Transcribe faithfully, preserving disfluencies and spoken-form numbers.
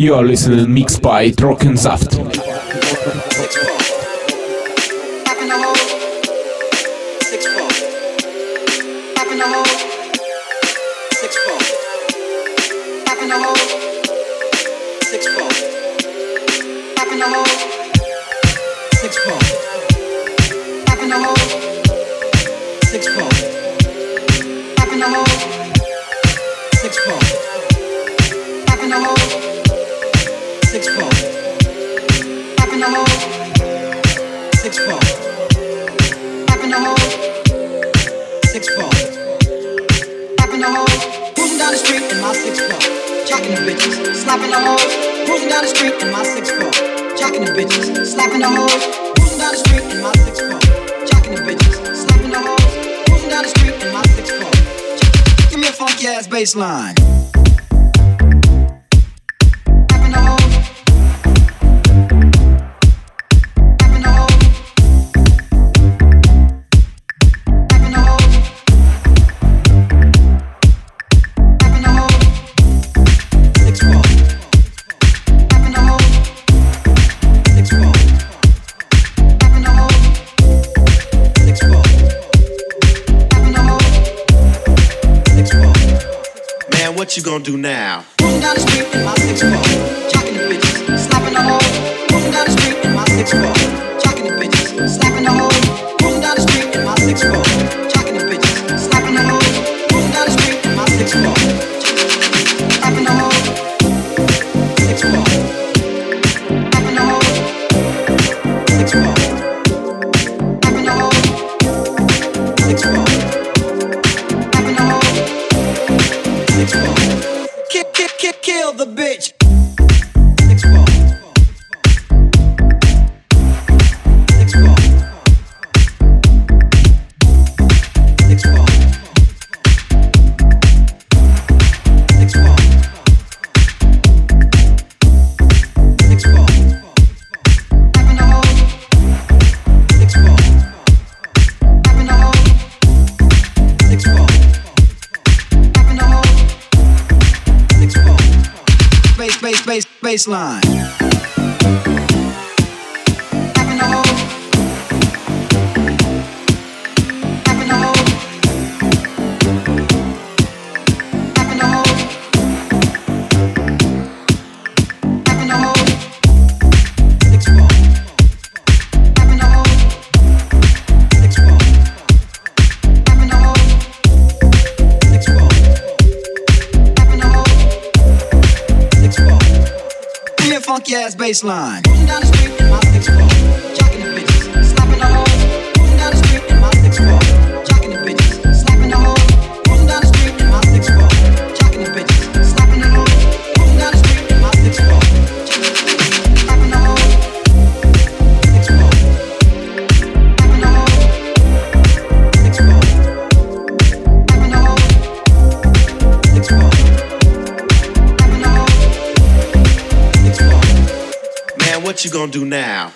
You are listening mix by Drokensaft. Baseline. You gonna do now? Moving down the street in my six four, jocking the bitches, slapping the hoes. Moving down the street in my six four, jocking the bitches, slapping the hoes. Moving down the street in my six four, jocking the bitches, slapping the hoes. Moving down the street in my six four, slapping the hoes. Six four, slapping the hoes. Six four, slapping the hoes. Six four, slapping the hoes. Six four. Kill the bitch. Baseline. Funky-ass bass line. Moving down the street in my six four, jocking the bitches, slapping the hoes. Moving down the street in my six four, jocking the bitches, slapping the hoes. Moving down the street in my six four, jocking the bitches, slapping the hoes. Moving down the street in my six four, slapping the hoes. Six four, slapping the hoes. Six four, slapping the hoes. Six four. What you gonna do now?